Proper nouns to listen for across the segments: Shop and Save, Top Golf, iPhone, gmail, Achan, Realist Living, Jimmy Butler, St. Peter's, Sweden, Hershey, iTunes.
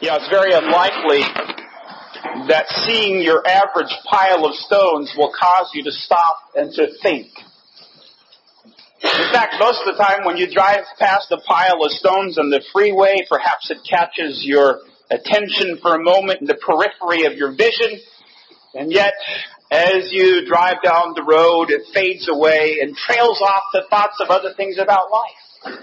You know, it's very unlikely that seeing your average pile of stones will cause you to stop and to think. In fact, most of the time when you drive past a pile of stones on the freeway, perhaps it catches your attention for a moment in the periphery of your vision, and yet as you drive down the road, it fades away and trails off the thoughts of other things about life.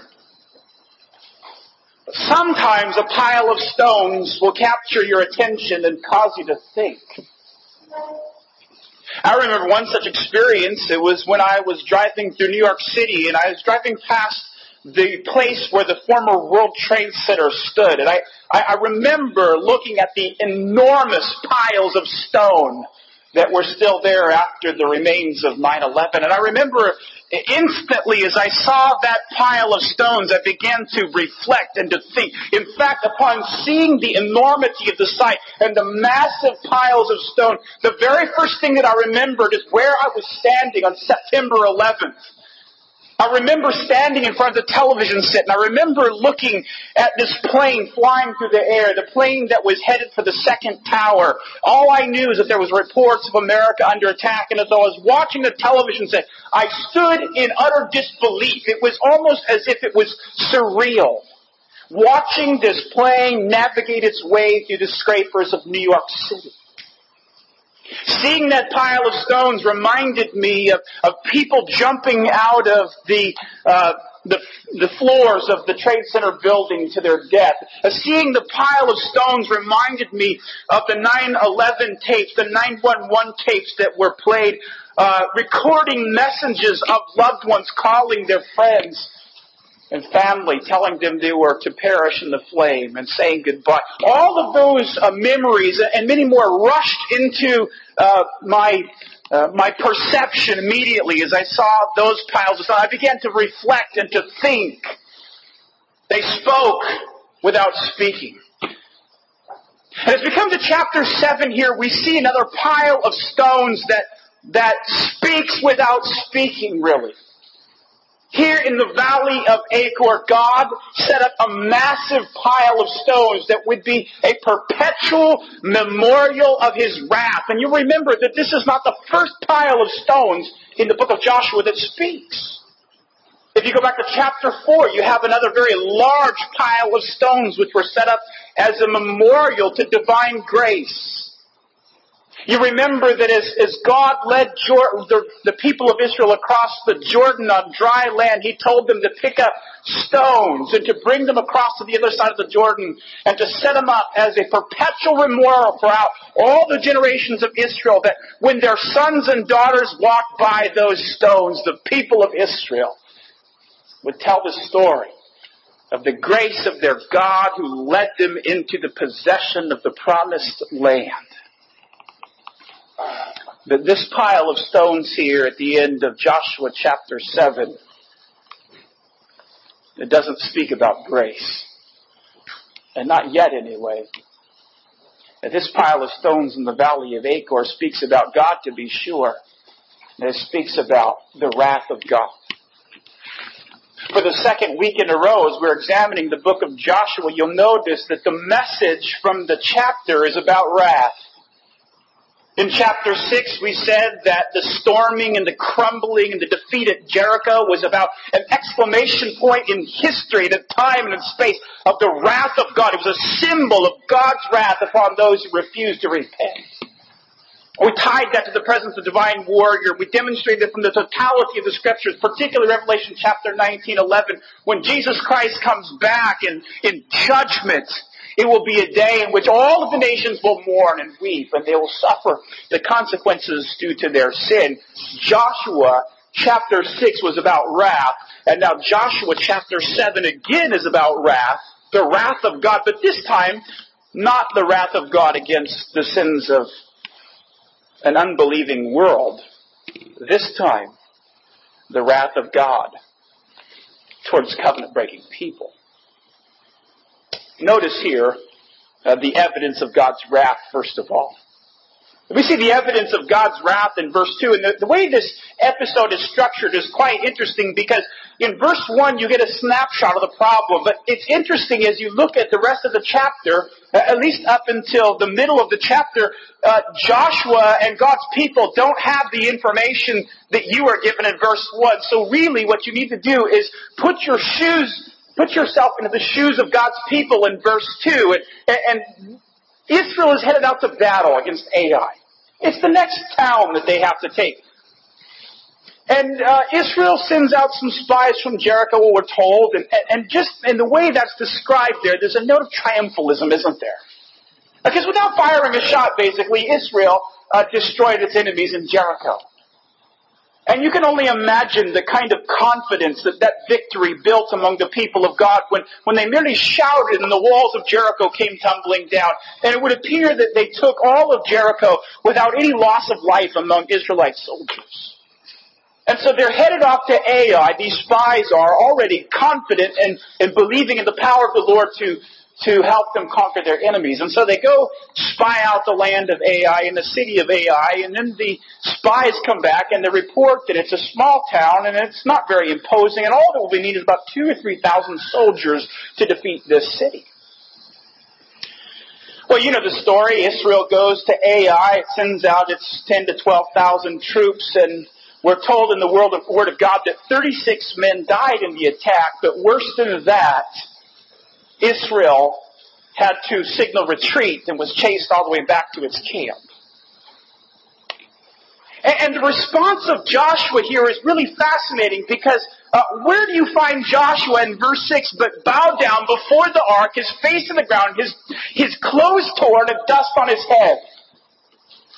Sometimes a pile of stones will capture your attention and cause you to think. I remember one such experience. It was when I was driving through New York City, and I was driving past the place where the former World Trade Center stood. And I remember looking at the enormous piles of stone that were still there after the remains of 9/11. And I remember instantly as I saw that pile of stones, I began to reflect and to think. In fact, upon seeing the enormity of the site and the massive piles of stone, the very first thing that I remembered is where I was standing on September 11th. I remember standing in front of the television set, and I remember looking at this plane flying through the air, the plane that was headed for the second tower. All I knew is that there was reports of America under attack, and as I was watching the television set, I stood in utter disbelief. It was almost as if it was surreal, watching this plane navigate its way through the scrapers of New York City. Seeing that pile of stones reminded me of people jumping out of the floors of the Trade Center building to their death. Seeing the pile of stones reminded me of the 9/11 tapes, the 9/11 tapes that were played, recording messages of loved ones calling their friends and family, telling them they were to perish in the flame and saying goodbye. All of those memories and many more rushed into my perception immediately as I saw those piles of stone. I began to reflect and to think. They spoke without speaking. And as we come to chapter 7 here, we see another pile of stones that speaks without speaking, really. Here in the valley of Achor, God set up a massive pile of stones that would be a perpetual memorial of His wrath. And you remember that this is not the first pile of stones in the book of Joshua that speaks. If you go back to chapter 4, you have another very large pile of stones which were set up as a memorial to divine grace. You remember that as God led the people of Israel across the Jordan on dry land, He told them to pick up stones and to bring them across to the other side of the Jordan and to set them up as a perpetual memorial for all the generations of Israel, that when their sons and daughters walked by those stones, the people of Israel would tell the story of the grace of their God who led them into the possession of the promised land. But this pile of stones here at the end of Joshua chapter 7, it doesn't speak about grace. And not yet, anyway. And this pile of stones in the valley of Achor speaks about God, to be sure. And it speaks about the wrath of God. For the second week in a row, as we're examining the book of Joshua, you'll notice that the message from the chapter is about wrath. In chapter 6, we said that the storming and the crumbling and the defeat at Jericho was about an exclamation point in history, in time and in space, of the wrath of God. It was a symbol of God's wrath upon those who refused to repent. We tied that to the presence of the divine warrior. We demonstrated from the totality of the scriptures, particularly Revelation chapter 19:11, when Jesus Christ comes back in judgment. It will be a day in which all of the nations will mourn and weep, and they will suffer the consequences due to their sin. Joshua chapter 6 was about wrath, and now Joshua chapter 7 again is about wrath, the wrath of God, but this time not the wrath of God against the sins of an unbelieving world. This time, the wrath of God towards covenant-breaking people. Notice here the evidence of God's wrath, first of all. We see the evidence of God's wrath in verse 2. And the way this episode is structured is quite interesting because In verse 1, you get a snapshot of the problem. But it's interesting, as you look at the rest of the chapter, at least up until the middle of the chapter, Joshua and God's people don't have the information that you are given in verse 1. So really what you need to do is put yourself into the shoes of God's people in verse 2. And Israel is headed out to battle against Ai. It's the next town that they have to take. And Israel sends out some spies from Jericho, we're told, and just in the way that's described there, there's a note of triumphalism, isn't there? Because without firing a shot, basically, Israel destroyed its enemies in Jericho. And you can only imagine the kind of confidence that that victory built among the people of God when they merely shouted and the walls of Jericho came tumbling down. And it would appear that they took all of Jericho without any loss of life among Israelite soldiers. And so they're headed off to Ai. These spies are already confident and believing in the power of the Lord to help them conquer their enemies. And so they go spy out the land of Ai and the city of Ai, and then the spies come back and they report that it's a small town and it's not very imposing, and all that will be needed is about 2,000 or 3,000 soldiers to defeat this city. Well, you know the story. Israel goes to Ai, it sends out its 10,000 to 12,000 troops, and we're told in the Word of God that 36 men died in the attack, but worse than that, Israel had to signal retreat and was chased all the way back to its camp. And the response of Joshua here is really fascinating because where do you find Joshua in verse 6, but bowed down before the ark, his face in the ground, his clothes torn and dust on his head?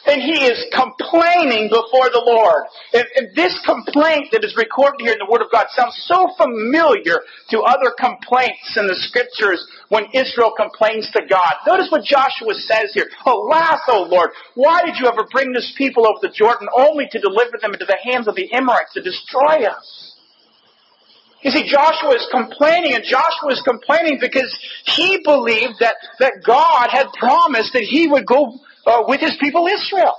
And he is complaining before the Lord. And this complaint that is recorded here in the Word of God sounds so familiar to other complaints in the Scriptures when Israel complains to God. Notice what Joshua says here. Alas, O Lord, why did you ever bring this people over the Jordan only to deliver them into the hands of the Amorites to destroy us? You see, Joshua is complaining, and Joshua is complaining because he believed that God had promised that he would go with his people Israel.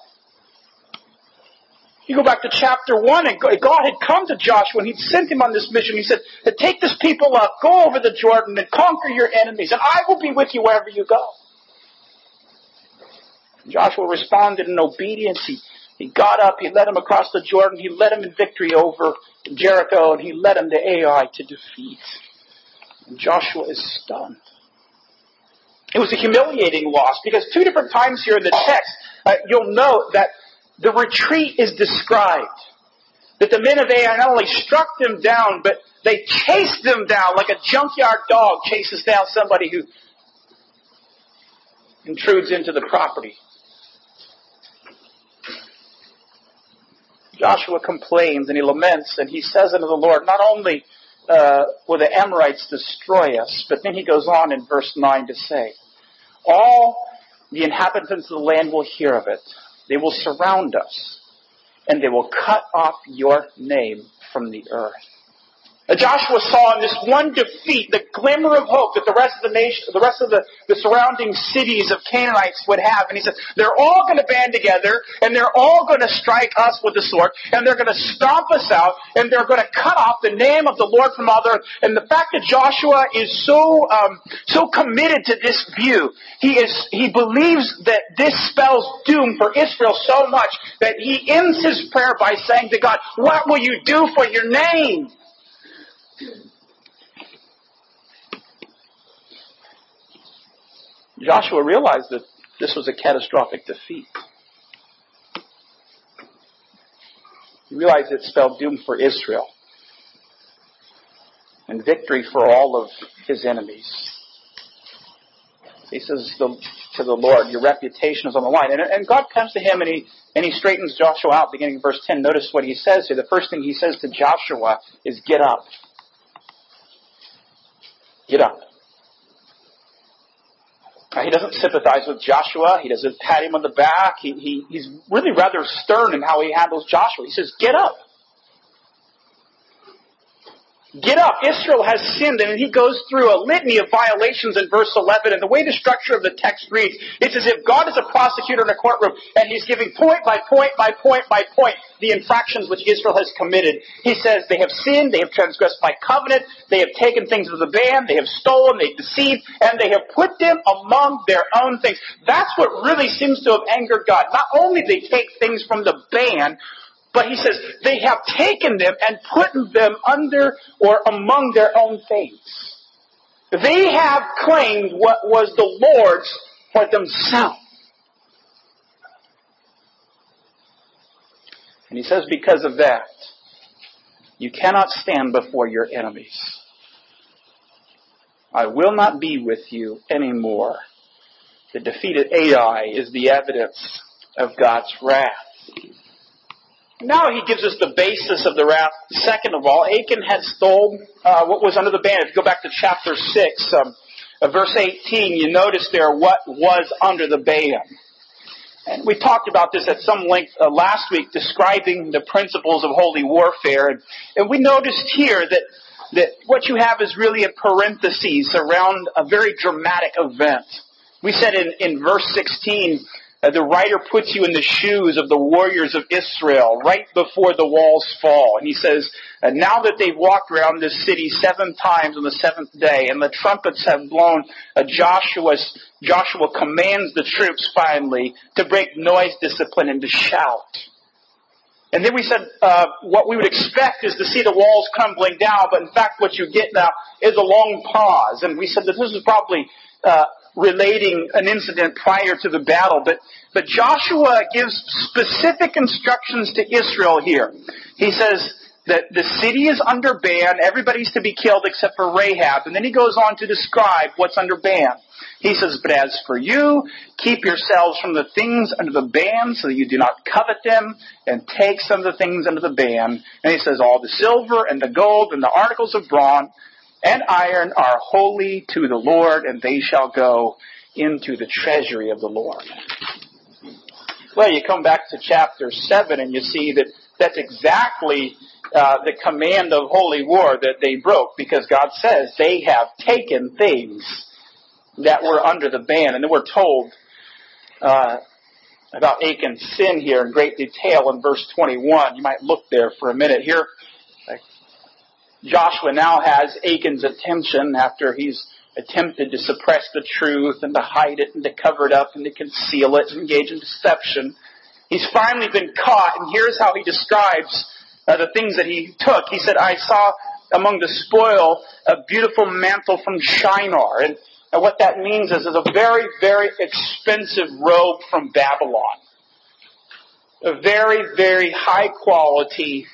You go back to chapter 1, and God had come to Joshua, and he'd sent him on this mission. He said, take this people up, go over the Jordan, and conquer your enemies, and I will be with you wherever you go. And Joshua responded in obedience. He got up, he led him across the Jordan, he led him in victory over Jericho, and he led him to Ai to defeat. And Joshua is stunned. It was a humiliating loss because two different times here in the text, you'll note that the retreat is described. That the men of Ai not only struck them down, but they chased them down like a junkyard dog chases down somebody who intrudes into the property. Joshua complains and he laments and he says unto the Lord, not only will the Amorites destroy us, but then he goes on in verse 9 to say, all the inhabitants of the land will hear of it. They will surround us and they will cut off your name from the earth. Now, Joshua saw in this one defeat the glimmer of hope that the rest of the nation, the rest of the surrounding cities of Canaanites would have. And he said, they're all going to band together, and they're all going to strike us with the sword, and they're going to stomp us out, and they're going to cut off the name of the Lord from all the earth. And the fact that Joshua is so committed to this view, he believes that this spells doom for Israel so much that he ends his prayer by saying to God, what will you do for your name? Joshua realized that this was a catastrophic defeat. He realized it spelled doom for Israel and victory for all of his enemies. He says to the Lord, your reputation is on the line. And God comes to him and he straightens Joshua out, beginning in verse 10. Notice what he says here. The first thing he says to Joshua is, get up. Get up. He doesn't sympathize with Joshua. He doesn't pat him on the back. He's really rather stern in how he handles Joshua. He says, get up. get up, Israel has sinned, and he goes through a litany of violations in verse 11, and the way the structure of the text reads, it's as if God is a prosecutor in a courtroom, and he's giving point by point by point by point the infractions which Israel has committed. He says they have sinned, they have transgressed my covenant, they have taken things of the ban, they have stolen, they have deceived, and they have put them among their own things. That's what really seems to have angered God. Not only did they take things from the ban, but he says they have taken them and put them under or among their own things. They have claimed what was the Lord's for themselves. And he says because of that, you cannot stand before your enemies. I will not be with you anymore. The defeated Ai is the evidence of God's wrath. Now he gives us the basis of the wrath. Second of all, Achan had stolen what was under the ban. If you go back to chapter 6, verse 18, you notice there what was under the ban. And we talked about this at some length last week, describing the principles of holy warfare. And we noticed here that what you have is really a parenthesis around a very dramatic event. We said in verse 16, the writer puts you in the shoes of the warriors of Israel right before the walls fall. And he says, now that they've walked around this city 7 times on the 7th day, and the trumpets have blown, Joshua commands the troops finally to break noise discipline and to shout. And then we said what we would expect is to see the walls crumbling down, but in fact what you get now is a long pause. And we said that this is probably relating an incident prior to the battle. But Joshua gives specific instructions to Israel here. He says that the city is under ban. Everybody's to be killed except for Rahab. And then he goes on to describe what's under ban. He says, but as for you, keep yourselves from the things under the ban so that you do not covet them, and take some of the things under the ban. And he says, all the silver and the gold and the articles of bronze and iron are holy to the Lord, and they shall go into the treasury of the Lord. Well, you come back to chapter 7, and you see that that's exactly the command of holy war that they broke, because God says they have taken things that were under the ban. And then we're told about Achan's sin here in great detail in verse 21. You might look there for a minute here. Joshua now has Achan's attention after he's attempted to suppress the truth and to hide it and to cover it up and to conceal it and engage in deception. He's finally been caught, and here's how he describes the things that he took. He said, I saw among the spoil a beautiful mantle from Shinar. And what that means is a very, very expensive robe from Babylon. A very, very high quality,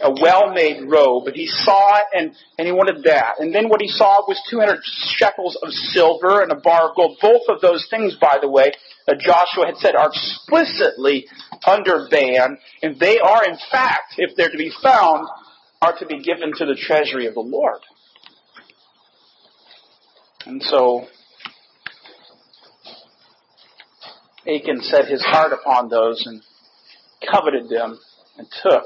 a well-made robe, but he saw it and he wanted that. And then what he saw was 200 shekels of silver and a bar of gold. Both of those things, by the way, Joshua had said are explicitly under ban, and they are, in fact, if they're to be found, are to be given to the treasury of the Lord. And so Achan set his heart upon those and coveted them and took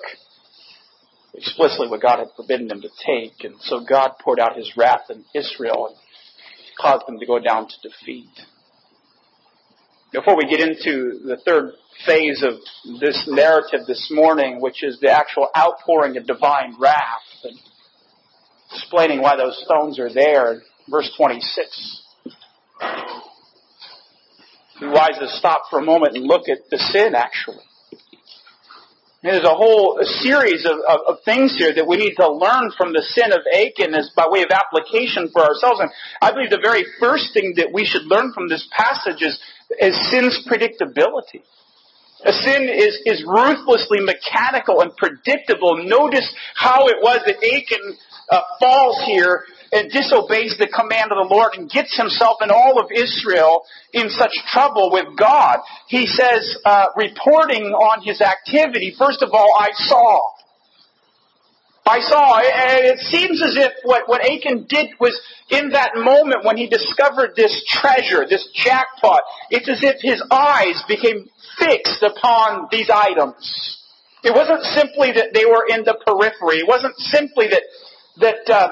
explicitly what God had forbidden them to take. And so God poured out his wrath on Israel and caused them to go down to defeat. Before we get into the third phase of this narrative this morning, which is the actual outpouring of divine wrath and explaining why those stones are there, verse 26. It'd be wise to stop for a moment and look at the sin, actually. There's a whole series of things here that we need to learn from the sin of Achan as by way of application for ourselves. And I believe the very first thing that we should learn from this passage is sin's predictability. A sin is ruthlessly mechanical and predictable. Notice how it was that Achan falls here and disobeys the command of the Lord and gets himself and all of Israel in such trouble with God. He says, reporting on his activity, first of all, I saw, and it seems as if what Achan did was in that moment when he discovered this treasure, this jackpot, it's as if his eyes became fixed upon these items. It wasn't simply that they were in the periphery. It wasn't simply that that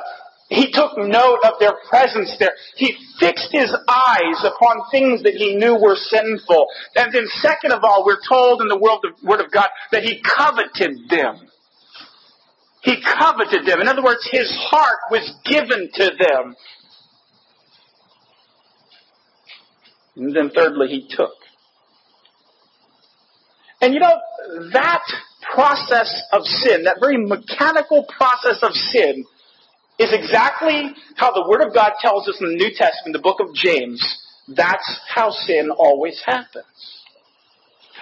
he took note of their presence there. He fixed his eyes upon things that he knew were sinful. And then second of all, we're told in the Word of God that he coveted them. He coveted them. In other words, his heart was given to them. And then thirdly, he took. And you know, that process of sin, that very mechanical process of sin, is exactly how the Word of God tells us in the New Testament, the book of James. That's how sin always happens.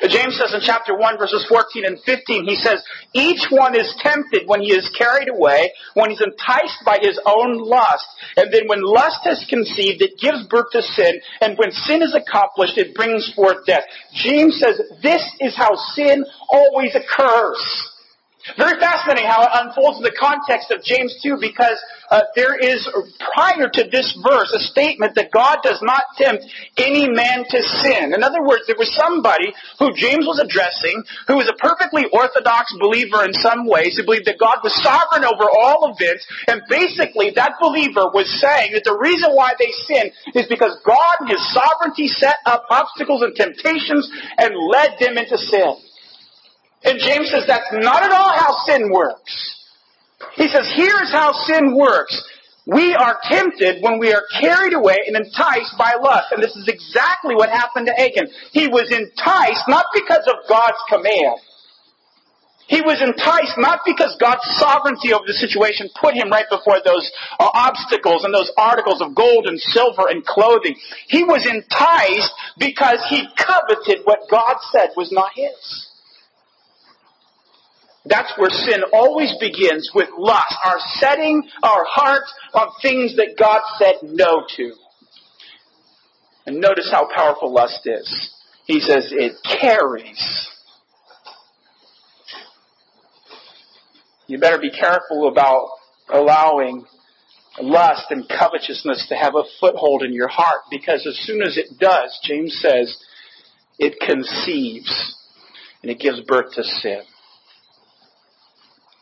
James says in chapter 1, verses 14 and 15, he says, each one is tempted when he is carried away, when he's enticed by his own lust. And then when lust has conceived, it gives birth to sin. And when sin is accomplished, it brings forth death. James says, this is how sin always occurs. Very fascinating how it unfolds in the context of James 2, because there is, prior to this verse, a statement that God does not tempt any man to sin. In other words, there was somebody who James was addressing, who was a perfectly orthodox believer in some ways, who believed that God was sovereign over all events, and basically that believer was saying that the reason why they sinned is because God in his sovereignty set up obstacles and temptations and led them into sin. And James says that's not at all how sin works. He says, here's how sin works. We are tempted when we are carried away and enticed by lust. And this is exactly what happened to Achan. He was enticed not because of God's command. He was enticed not because God's sovereignty over the situation put him right before those obstacles and those articles of gold and silver and clothing. He was enticed because he coveted what God said was not his. That's where sin always begins, with lust, our setting our heart on things that God said no to. And notice how powerful lust is. He says it carries. You better be careful about allowing lust and covetousness to have a foothold in your heart, because as soon as it does, James says, it conceives and it gives birth to sin.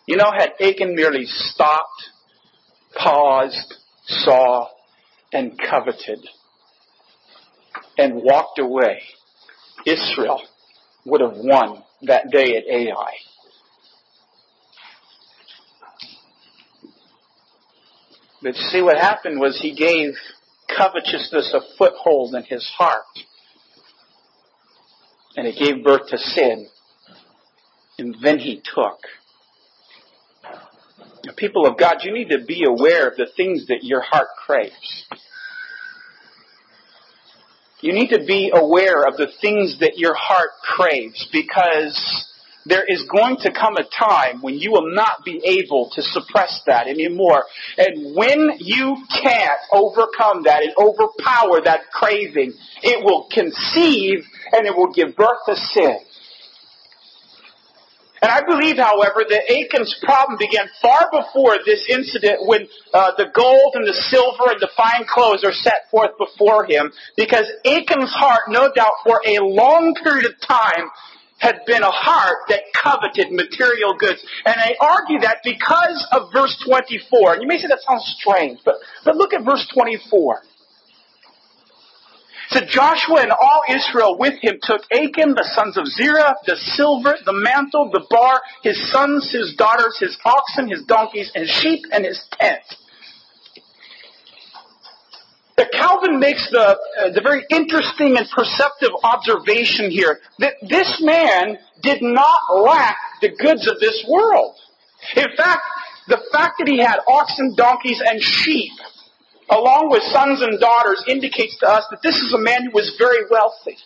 You know, had Achan merely stopped, paused, saw, and coveted, and walked away, Israel would have won that day at Ai. But see, what happened was he gave covetousness a foothold in his heart, and it gave birth to sin, and then he took. People of God, you need to be aware of the things that your heart craves. You need to be aware of the things that your heart craves, because there is going to come a time when you will not be able to suppress that anymore. And when you can't overcome that and overpower that craving, it will conceive and it will give birth to sin. And I believe, however, that Achan's problem began far before this incident, when the gold and the silver and the fine clothes are set forth before him, because Achan's heart, no doubt, for a long period of time had been a heart that coveted material goods. And I argue that because of verse 24. And you may say that sounds strange, but look at verse 24. So Joshua and all Israel with him took Achan, the sons of Zerah, the silver, the mantle, the bar, his sons, his daughters, his oxen, his donkeys, his sheep, and his tent. Calvin makes the very interesting and perceptive observation here that this man did not lack the goods of this world. In fact, the fact that he had oxen, donkeys, and sheep, along with sons and daughters, indicates to us that this is a man who was very wealthy.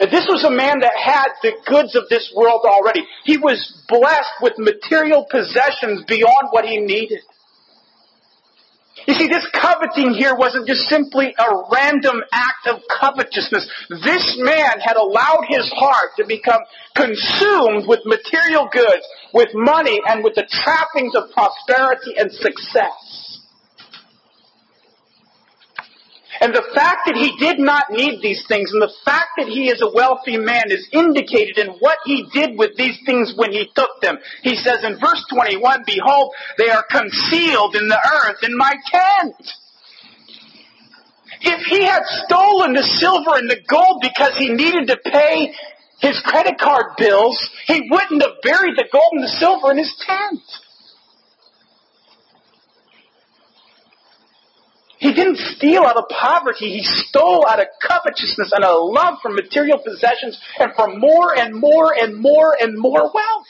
This was a man that had the goods of this world already. He was blessed with material possessions beyond what he needed. You see, this coveting here wasn't just simply a random act of covetousness. This man had allowed his heart to become consumed with material goods, with money, and with the trappings of prosperity and success. And the fact that he did not need these things and the fact that he is a wealthy man is indicated in what he did with these things when he took them. He says in verse 21, "Behold, they are concealed in the earth in my tent." If he had stolen the silver and the gold because he needed to pay his credit card bills, he wouldn't have buried the gold and the silver in his tent. He didn't steal out of poverty. He stole out of covetousness and a love for material possessions and for more and more and more and more wealth.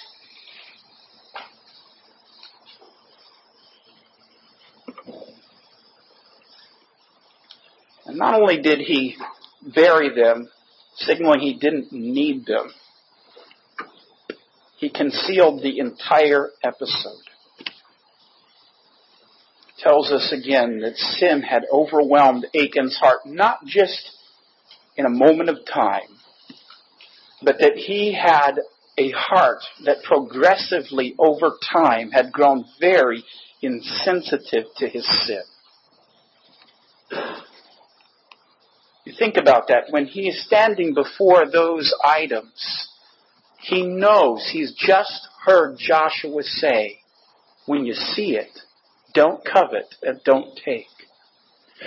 And not only did he bury them, signaling he didn't need them, he concealed the entire episode. Tells us again that sin had overwhelmed Achan's heart, not just in a moment of time, but that he had a heart that progressively over time had grown very insensitive to his sin. You think about that. When he is standing before those items, he knows, he's just heard Joshua say, when you see it, don't covet and don't take.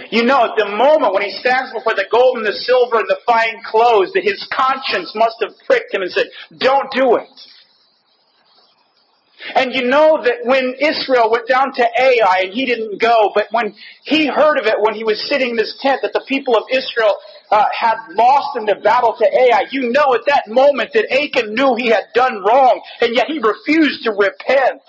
You know, at the moment when he stands before the gold and the silver and the fine clothes, that his conscience must have pricked him and said, don't do it. And you know that when Israel went down to Ai, and he didn't go, but when he heard of it, when he was sitting in his tent, that the people of Israel had lost in the battle to Ai, you know at that moment that Achan knew he had done wrong, and yet he refused to repent.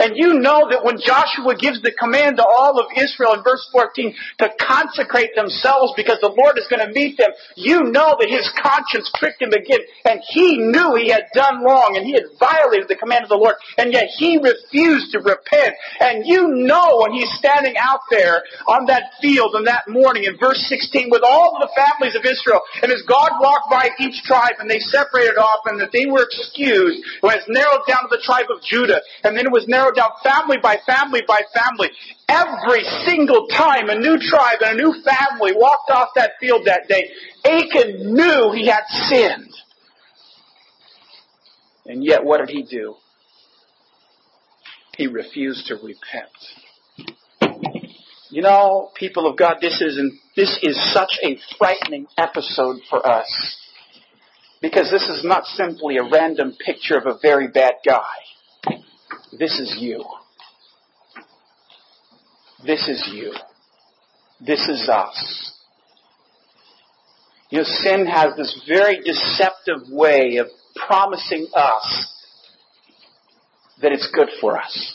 And you know that when Joshua gives the command to all of Israel in verse 14 to consecrate themselves because the Lord is going to meet them, you know that his conscience pricked him again. And he knew he had done wrong and he had violated the command of the Lord. And yet he refused to repent. And you know when he's standing out there on that field on that morning in verse 16 with all the families of Israel. And as God walked by each tribe and they separated off and that they were excused, it was narrowed down to the tribe of Judah. And then it was narrowed down family by family by family. Every single time a new tribe and a new family walked off that field that day, Achan knew he had sinned. And yet what did he do? He refused to repent. You know, people of God, this is such a frightening episode for us. Because this is not simply a random picture of a very bad guy. This is you. This is you. This is us. You know, sin has this very deceptive way of promising us that it's good for us.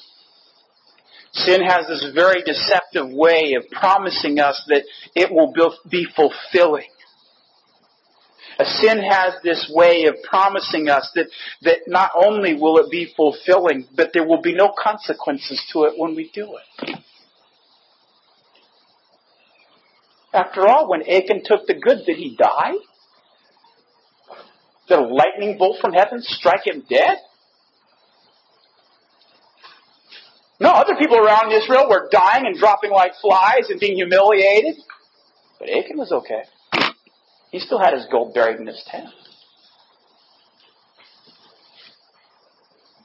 Sin has this very deceptive way of promising us that it will be fulfilling. Sin has this way of promising us that not only will it be fulfilling, but there will be no consequences to it when we do it. After all, when Achan took the good, did he die? Did a lightning bolt from heaven strike him dead? No, other people around Israel were dying and dropping like flies and being humiliated. But Achan was okay. He still had his gold buried in his tent.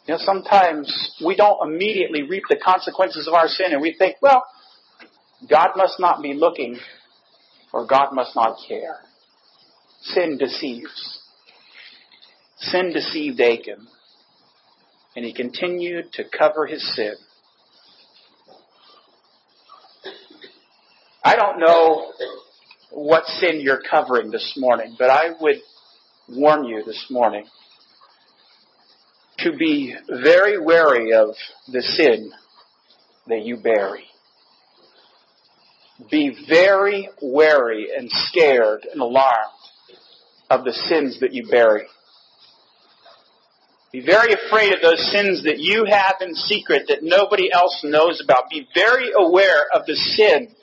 You know, sometimes we don't immediately reap the consequences of our sin and we think, well, God must not be looking or God must not care. Sin deceives. Sin deceived Achan and he continued to cover his sin. I don't know what sin you're covering this morning, but I would warn you this morning to be very wary of the sin that you bury. Be very wary and scared and alarmed of the sins that you bury. Be very afraid of those sins that you have in secret that nobody else knows about. Be very aware of the sin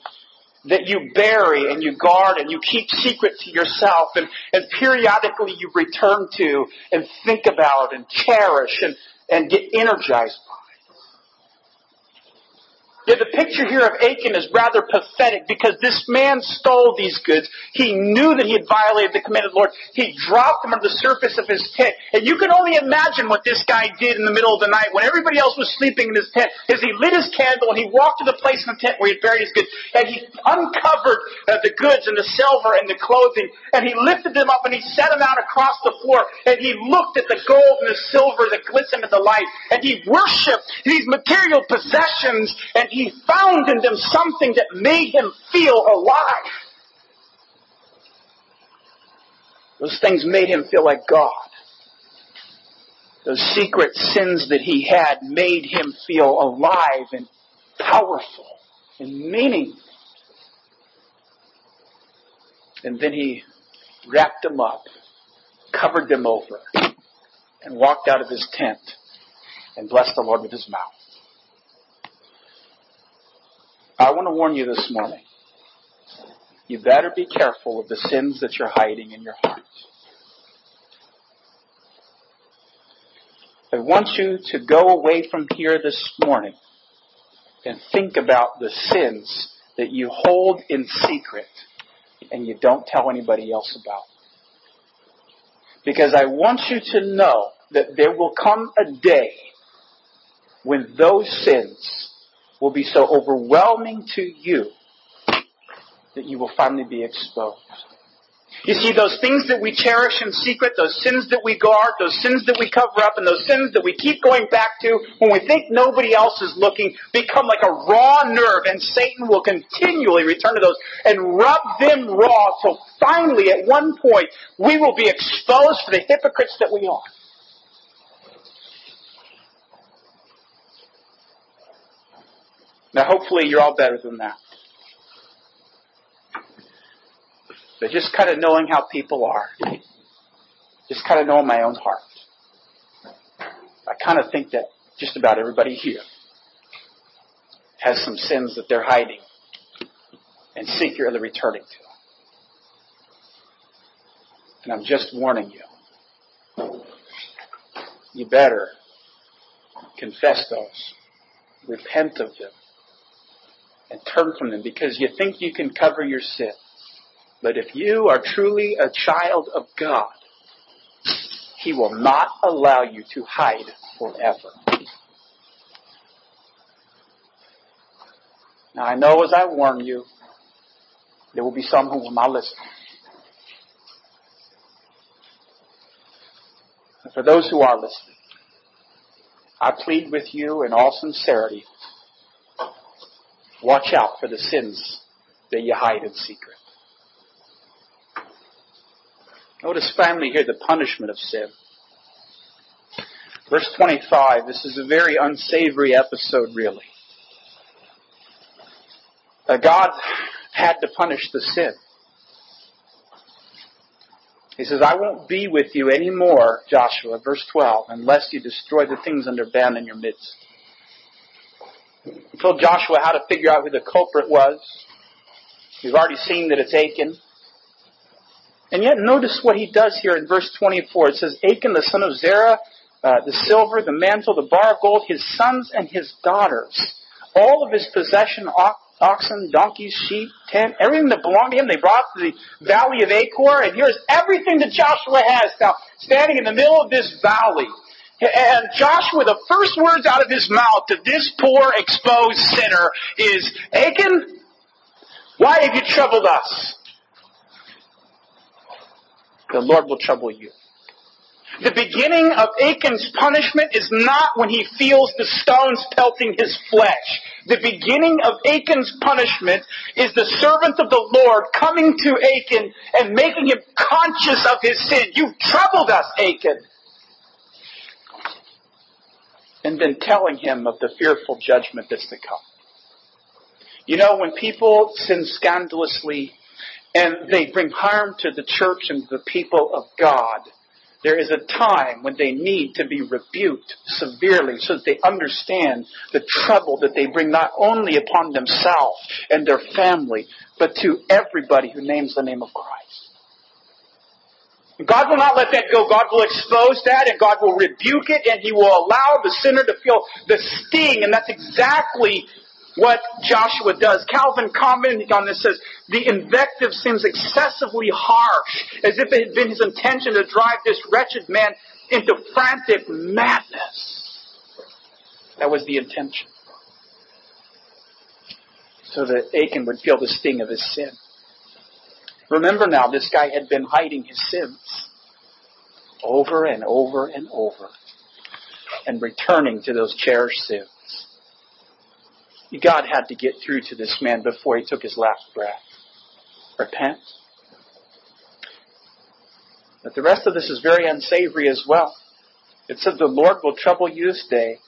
that you bury and you guard and you keep secret to yourself and periodically you return to and think about and cherish and get energized by. Yeah, the picture here of Achan is rather pathetic because this man stole these goods. He knew that he had violated the command of the Lord. He dropped them on the surface of his tent. And you can only imagine what this guy did in the middle of the night when everybody else was sleeping in his tent. As he lit his candle and he walked to the place in the tent where he had buried his goods. And he uncovered the goods and the silver and the clothing. And he lifted them up and he set them out across the floor. And he looked at the gold and the silver that glistened in the light. And he worshipped these material possessions, and he found in them something that made him feel alive. Those things made him feel like God. Those secret sins that he had made him feel alive and powerful and meaningful. And then he wrapped them up, covered them over, and walked out of his tent and blessed the Lord with his mouth. I want to warn you this morning. You better be careful of the sins that you're hiding in your heart. I want you to go away from here this morning and think about the sins that you hold in secret and you don't tell anybody else about. Because I want you to know that there will come a day when those sins will be so overwhelming to you that you will finally be exposed. You see, those things that we cherish in secret, those sins that we guard, those sins that we cover up, and those sins that we keep going back to when we think nobody else is looking, become like a raw nerve, and Satan will continually return to those and rub them raw till finally, at one point, we will be exposed for the hypocrites that we are. Now, hopefully you're all better than that. But just kind of knowing how people are, just kind of knowing my own heart, I kind of think that just about everybody here has some sins that they're hiding and secretly returning to. And I'm just warning you, you better confess those, repent of them, and turn from them, because you think you can cover your sin. But if you are truly a child of God, He will not allow you to hide forever. Now I know as I warn you, there will be some who will not listen. But for those who are listening, I plead with you in all sincerity, watch out for the sins that you hide in secret. Notice finally here the punishment of sin. Verse 25, this is a very unsavory episode, really. God had to punish the sin. He says, I won't be with you anymore, Joshua, verse 12, unless you destroy the things under ban in your midst. He told Joshua how to figure out who the culprit was. We've already seen that it's Achan. And yet notice what he does here in verse 24. It says, Achan, the son of Zerah, the silver, the mantle, the bar of gold, his sons and his daughters, all of his possession, oxen, donkeys, sheep, tent, everything that belonged to him, they brought to the valley of Achor. And here's everything that Joshua has now, standing in the middle of this valley. And Joshua, the first words out of his mouth to this poor, exposed sinner is, Achan, why have you troubled us? The Lord will trouble you. The beginning of Achan's punishment is not when he feels the stones pelting his flesh. The beginning of Achan's punishment is the servant of the Lord coming to Achan and making him conscious of his sin. You've troubled us, Achan. And then telling him of the fearful judgment that's to come. You know, when people sin scandalously and they bring harm to the church and the people of God, there is a time when they need to be rebuked severely so that they understand the trouble that they bring not only upon themselves and their family, but to everybody who names the name of Christ. God will not let that go. God will expose that, and God will rebuke it, and He will allow the sinner to feel the sting. And that's exactly what Joshua does. Calvin commenting on this says, the invective seems excessively harsh, as if it had been his intention to drive this wretched man into frantic madness. That was the intention. So that Achan would feel the sting of his sin. Remember now, this guy had been hiding his sins over and over and over and returning to those cherished sins. God had to get through to this man before he took his last breath. Repent. But the rest of this is very unsavory as well. It said, the Lord will trouble you this day.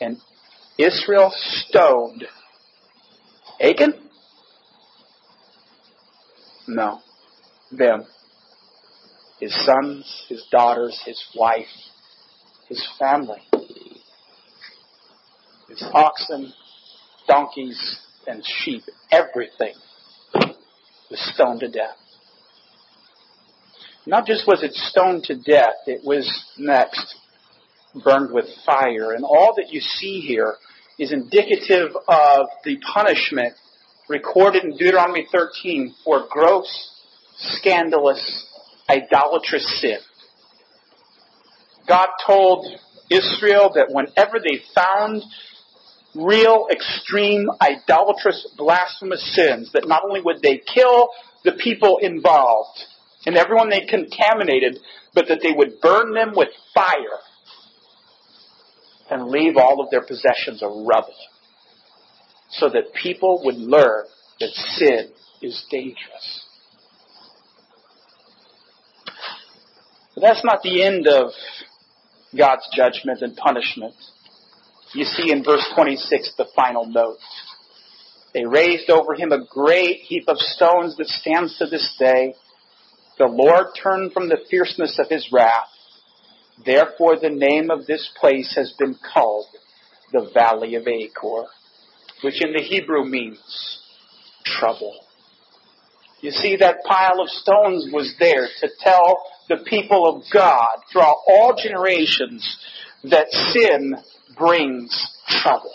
And Israel stoned Achan? No. Them. His sons, his daughters, his wife, his family, his oxen, donkeys, and sheep. Everything was stoned to death. Not just was it stoned to death, it was next burned with fire. And all that you see here is indicative of the punishment recorded in Deuteronomy 13 for gross, scandalous, idolatrous sin. God told Israel that whenever they found real, extreme, idolatrous, blasphemous sins, that not only would they kill the people involved and everyone they contaminated, but that they would burn them with fire and leave all of their possessions a rubble, so that people would learn that sin is dangerous. But that's not the end of God's judgment and punishment. You see in verse 26, the final note. They raised over him a great heap of stones that stands to this day. The Lord turned from the fierceness of his wrath. Therefore, the name of this place has been called the Valley of Achor, which in the Hebrew means trouble. You see, that pile of stones was there to tell the people of God throughout all generations that sin brings trouble.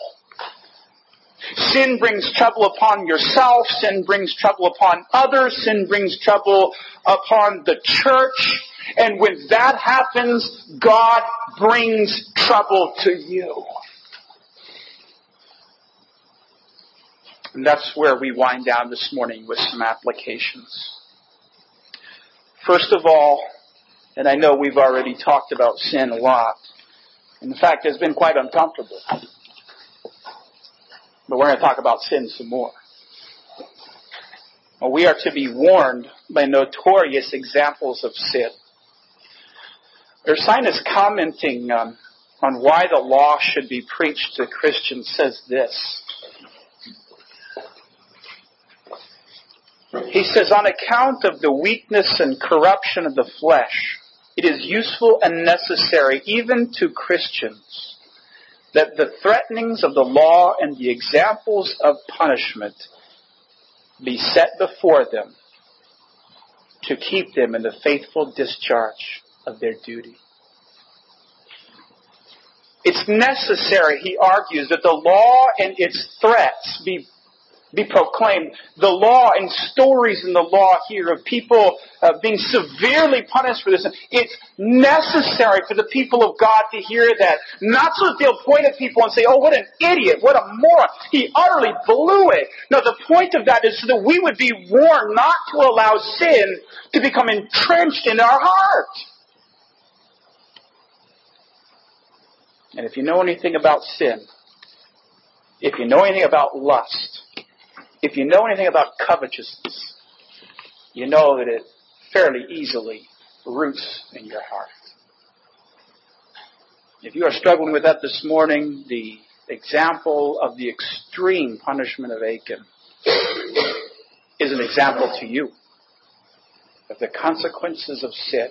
Sin brings trouble upon yourself. Sin brings trouble upon others. Sin brings trouble upon the church. And when that happens, God brings trouble to you. And that's where we wind down this morning with some applications. First of all, and I know we've already talked about sin a lot. In fact, it's been quite uncomfortable. But we're going to talk about sin some more. Well, we are to be warned by notorious examples of sin. Ursinus, commenting on why the law should be preached to Christians, says this. He says, on account of the weakness and corruption of the flesh, it is useful and necessary, even to Christians, that the threatenings of the law and the examples of punishment be set before them to keep them in the faithful discharge of their duty. It's necessary, he argues, that the law and its threats be proclaimed. The law and stories in the law here of people being severely punished for this. It's necessary for the people of God to hear that. Not so that they'll point at people and say, oh, what an idiot, what a moron, he utterly blew it. No, the point of that is so that we would be warned not to allow sin to become entrenched in our heart. And if you know anything about sin, if you know anything about lust, if you know anything about covetousness, you know that it fairly easily roots in your heart. If you are struggling with that this morning, the example of the extreme punishment of Achan is an example to you of the consequences of sin.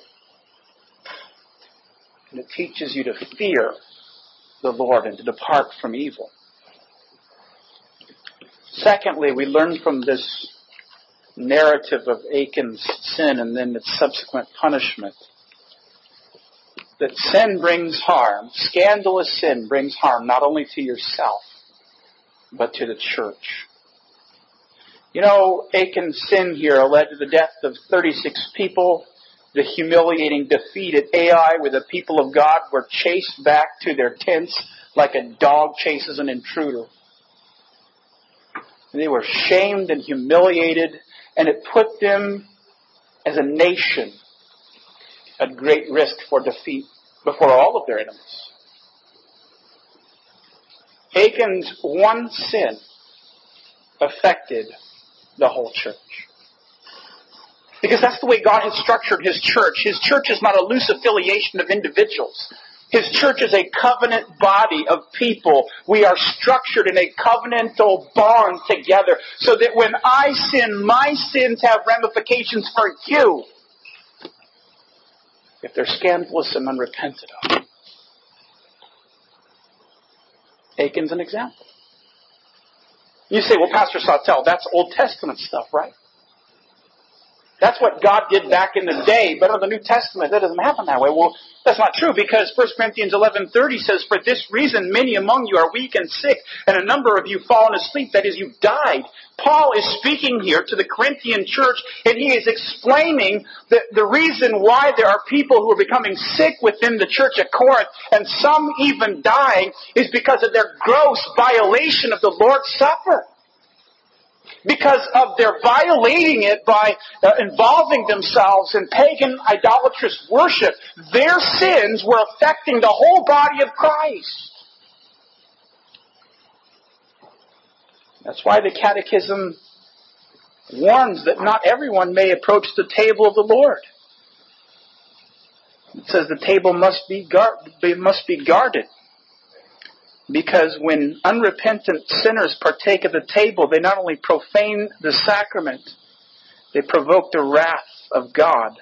And it teaches you to fear the Lord and to depart from evil. Secondly, we learn from this narrative of Achan's sin and then its subsequent punishment that sin brings harm. Scandalous sin brings harm not only to yourself, but to the church. You know, Achan's sin here led to the death of 36 people, the humiliating defeat at Ai, where the people of God were chased back to their tents like a dog chases an intruder. And they were shamed and humiliated, and it put them as a nation at great risk for defeat before all of their enemies. Achan's one sin affected the whole church. Because that's the way God has structured His church. His church is not a loose affiliation of individuals. His church is a covenant body of people. We are structured in a covenantal bond together so that when I sin, my sins have ramifications for you if they're scandalous and unrepented of. Achan's an example. You say, well, Pastor Sautel, that's Old Testament stuff, right? That's what God did back in the day, but in the New Testament, that doesn't happen that way. Well, that's not true, because 1 Corinthians 11:30 says, for this reason many among you are weak and sick, and a number of you fallen asleep, that is, you've died. Paul is speaking here to the Corinthian church, and he is explaining the reason why there are people who are becoming sick within the church at Corinth, and some even dying, is because of their gross violation of the Lord's Supper. Because of their violating it by involving themselves in pagan, idolatrous worship, their sins were affecting the whole body of Christ. That's why the Catechism warns that not everyone may approach the table of the Lord. It says the table must be guarded. Because when unrepentant sinners partake of the table, they not only profane the sacrament, they provoke the wrath of God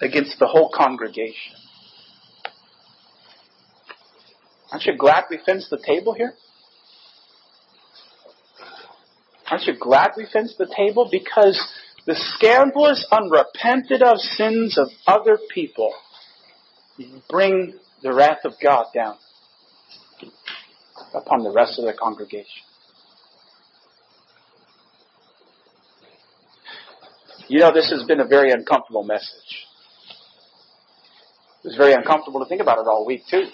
against the whole congregation. Aren't you glad we fenced the table here? Aren't you glad we fenced the table? Because the scandalous, unrepented of sins of other people bring the wrath of God down upon the rest of the congregation. You know, this has been a very uncomfortable message. It was very uncomfortable to think about it all week, too.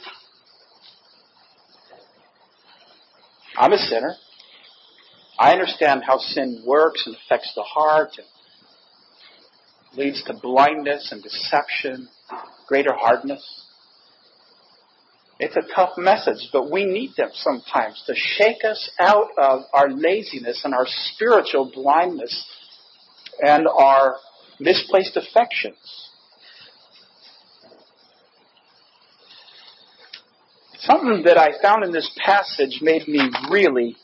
I'm a sinner. I understand how sin works and affects the heart and leads to blindness and deception, greater hardness. It's a tough message, but we need them sometimes to shake us out of our laziness and our spiritual blindness and our misplaced affections. Something that I found in this passage made me really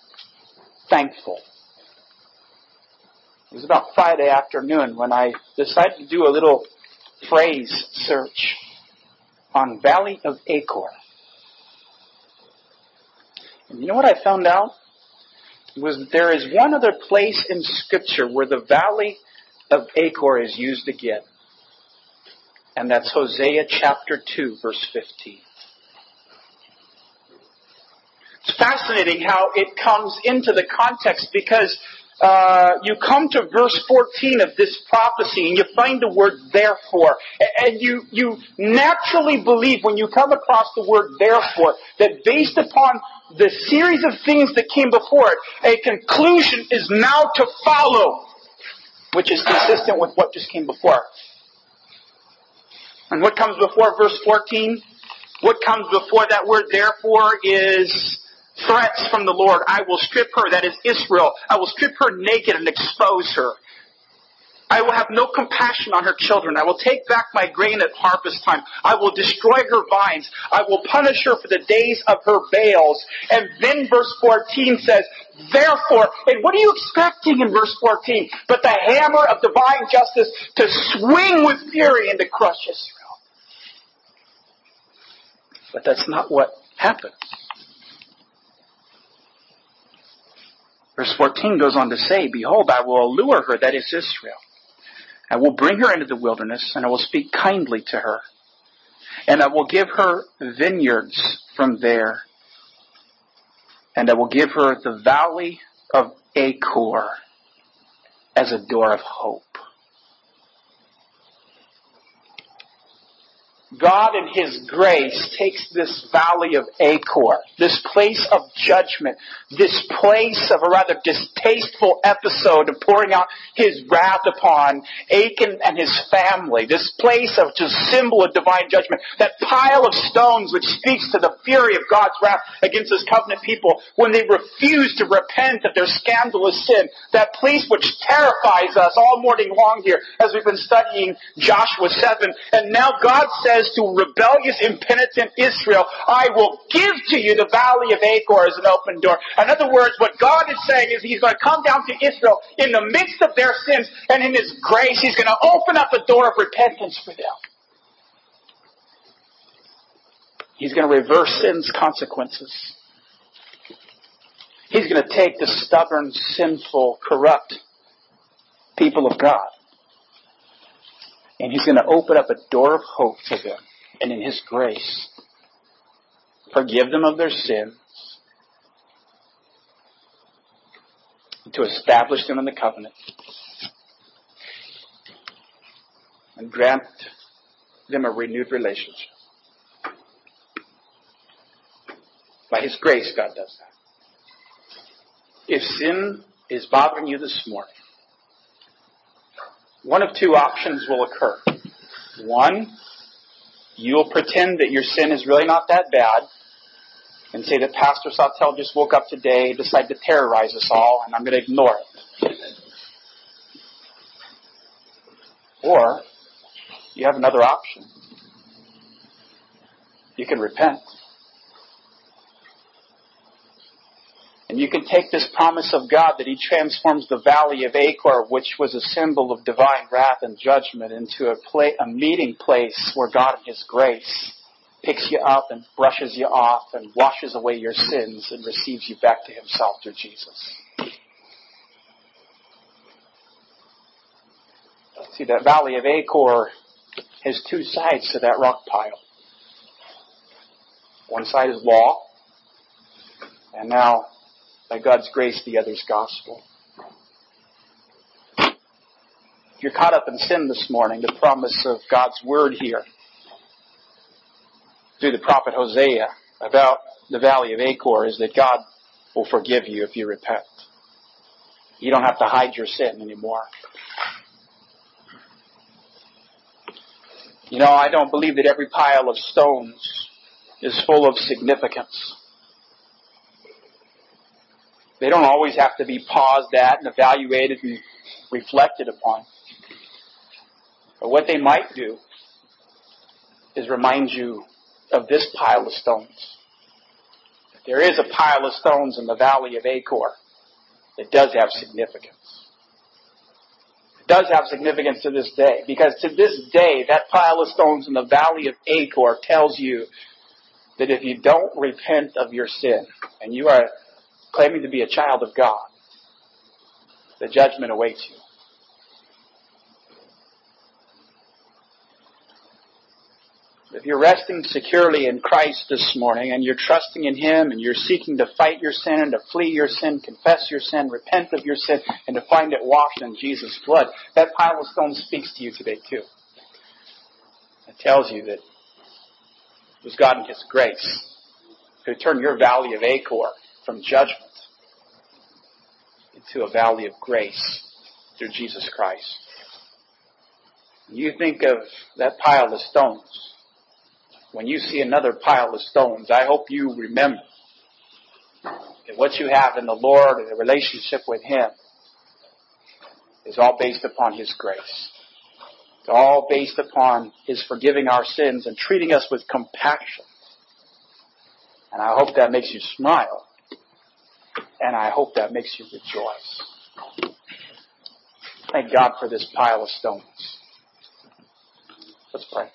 thankful. It was about Friday afternoon when I decided to do a little phrase search on Valley of Achor. And you know what I found out? Was that there is one other place in Scripture where the Valley of Achor is used again. And that's Hosea chapter 2, verse 15. It's fascinating how it comes into the context because you come to verse 14 of this prophecy and you find the word therefore. And you naturally believe when you come across the word therefore that based upon the series of things that came before it, a conclusion is now to follow, which is consistent with what just came before. And what comes before verse 14? What comes before that word therefore is threats from the Lord. I will strip her, that is Israel. I will strip her naked and expose her. I will have no compassion on her children. I will take back my grain at harvest time. I will destroy her vines. I will punish her for the days of her Baals. And then verse 14 says, therefore, and what are you expecting in verse 14? But the hammer of divine justice to swing with fury and to crush Israel. But that's not what happened. Verse 14 goes on to say, behold, I will allure her, that is Israel. I will bring her into the wilderness, and I will speak kindly to her. And I will give her vineyards from there, and I will give her the valley of Achor as a door of hope. God in His grace takes this valley of Achor, this place of judgment, this place of a rather distasteful episode of pouring out His wrath upon Achan and his family, this place of just symbol of divine judgment, that pile of stones which speaks to the fury of God's wrath against His covenant people when they refuse to repent of their scandalous sin, that place which terrifies us all morning long here as we've been studying Joshua 7. And now God says, to rebellious, impenitent Israel, I will give to you the valley of Achor as an open door. In other words, what God is saying is He's going to come down to Israel in the midst of their sins, and in His grace, He's going to open up a door of repentance for them. He's going to reverse sin's consequences. He's going to take the stubborn, sinful, corrupt people of God, and He's going to open up a door of hope for them, and in His grace, forgive them of their sins, to establish them in the covenant, and grant them a renewed relationship. By His grace, God does that. If sin is bothering you this morning, one of two options will occur. One, you'll pretend that your sin is really not that bad and say that Pastor Sautel just woke up today, decided to terrorize us all, and I'm going to ignore it. Or, you have another option. You can repent. And you can take this promise of God that He transforms the valley of Achor, which was a symbol of divine wrath and judgment, into a meeting place where God in His grace picks you up and brushes you off and washes away your sins and receives you back to Himself through Jesus. See, that valley of Achor has two sides to that rock pile. One side is law, and now, by God's grace, the other's gospel. If you're caught up in sin this morning, the promise of God's word here through the prophet Hosea about the valley of Achor is that God will forgive you if you repent. You don't have to hide your sin anymore. You know, I don't believe that every pile of stones is full of significance. They don't always have to be paused at and evaluated and reflected upon. But what they might do is remind you of this pile of stones. There is a pile of stones in the valley of Achor that does have significance. It does have significance to this day, because to this day, that pile of stones in the valley of Achor tells you that if you don't repent of your sin, and you are claiming to be a child of God, the judgment awaits you. If you're resting securely in Christ this morning, and you're trusting in Him, and you're seeking to fight your sin and to flee your sin, confess your sin, repent of your sin, and to find it washed in Jesus' blood, that pile of stones speaks to you today too. It tells you that it was God in His grace who turned your valley of Achor from judgment into a valley of grace through Jesus Christ. You think of that pile of stones. When you see another pile of stones, I hope you remember that what you have in the Lord and the relationship with Him is all based upon His grace. It's all based upon His forgiving our sins and treating us with compassion. And I hope that makes you smile. And I hope that makes you rejoice. Thank God for this pile of stones. Let's pray.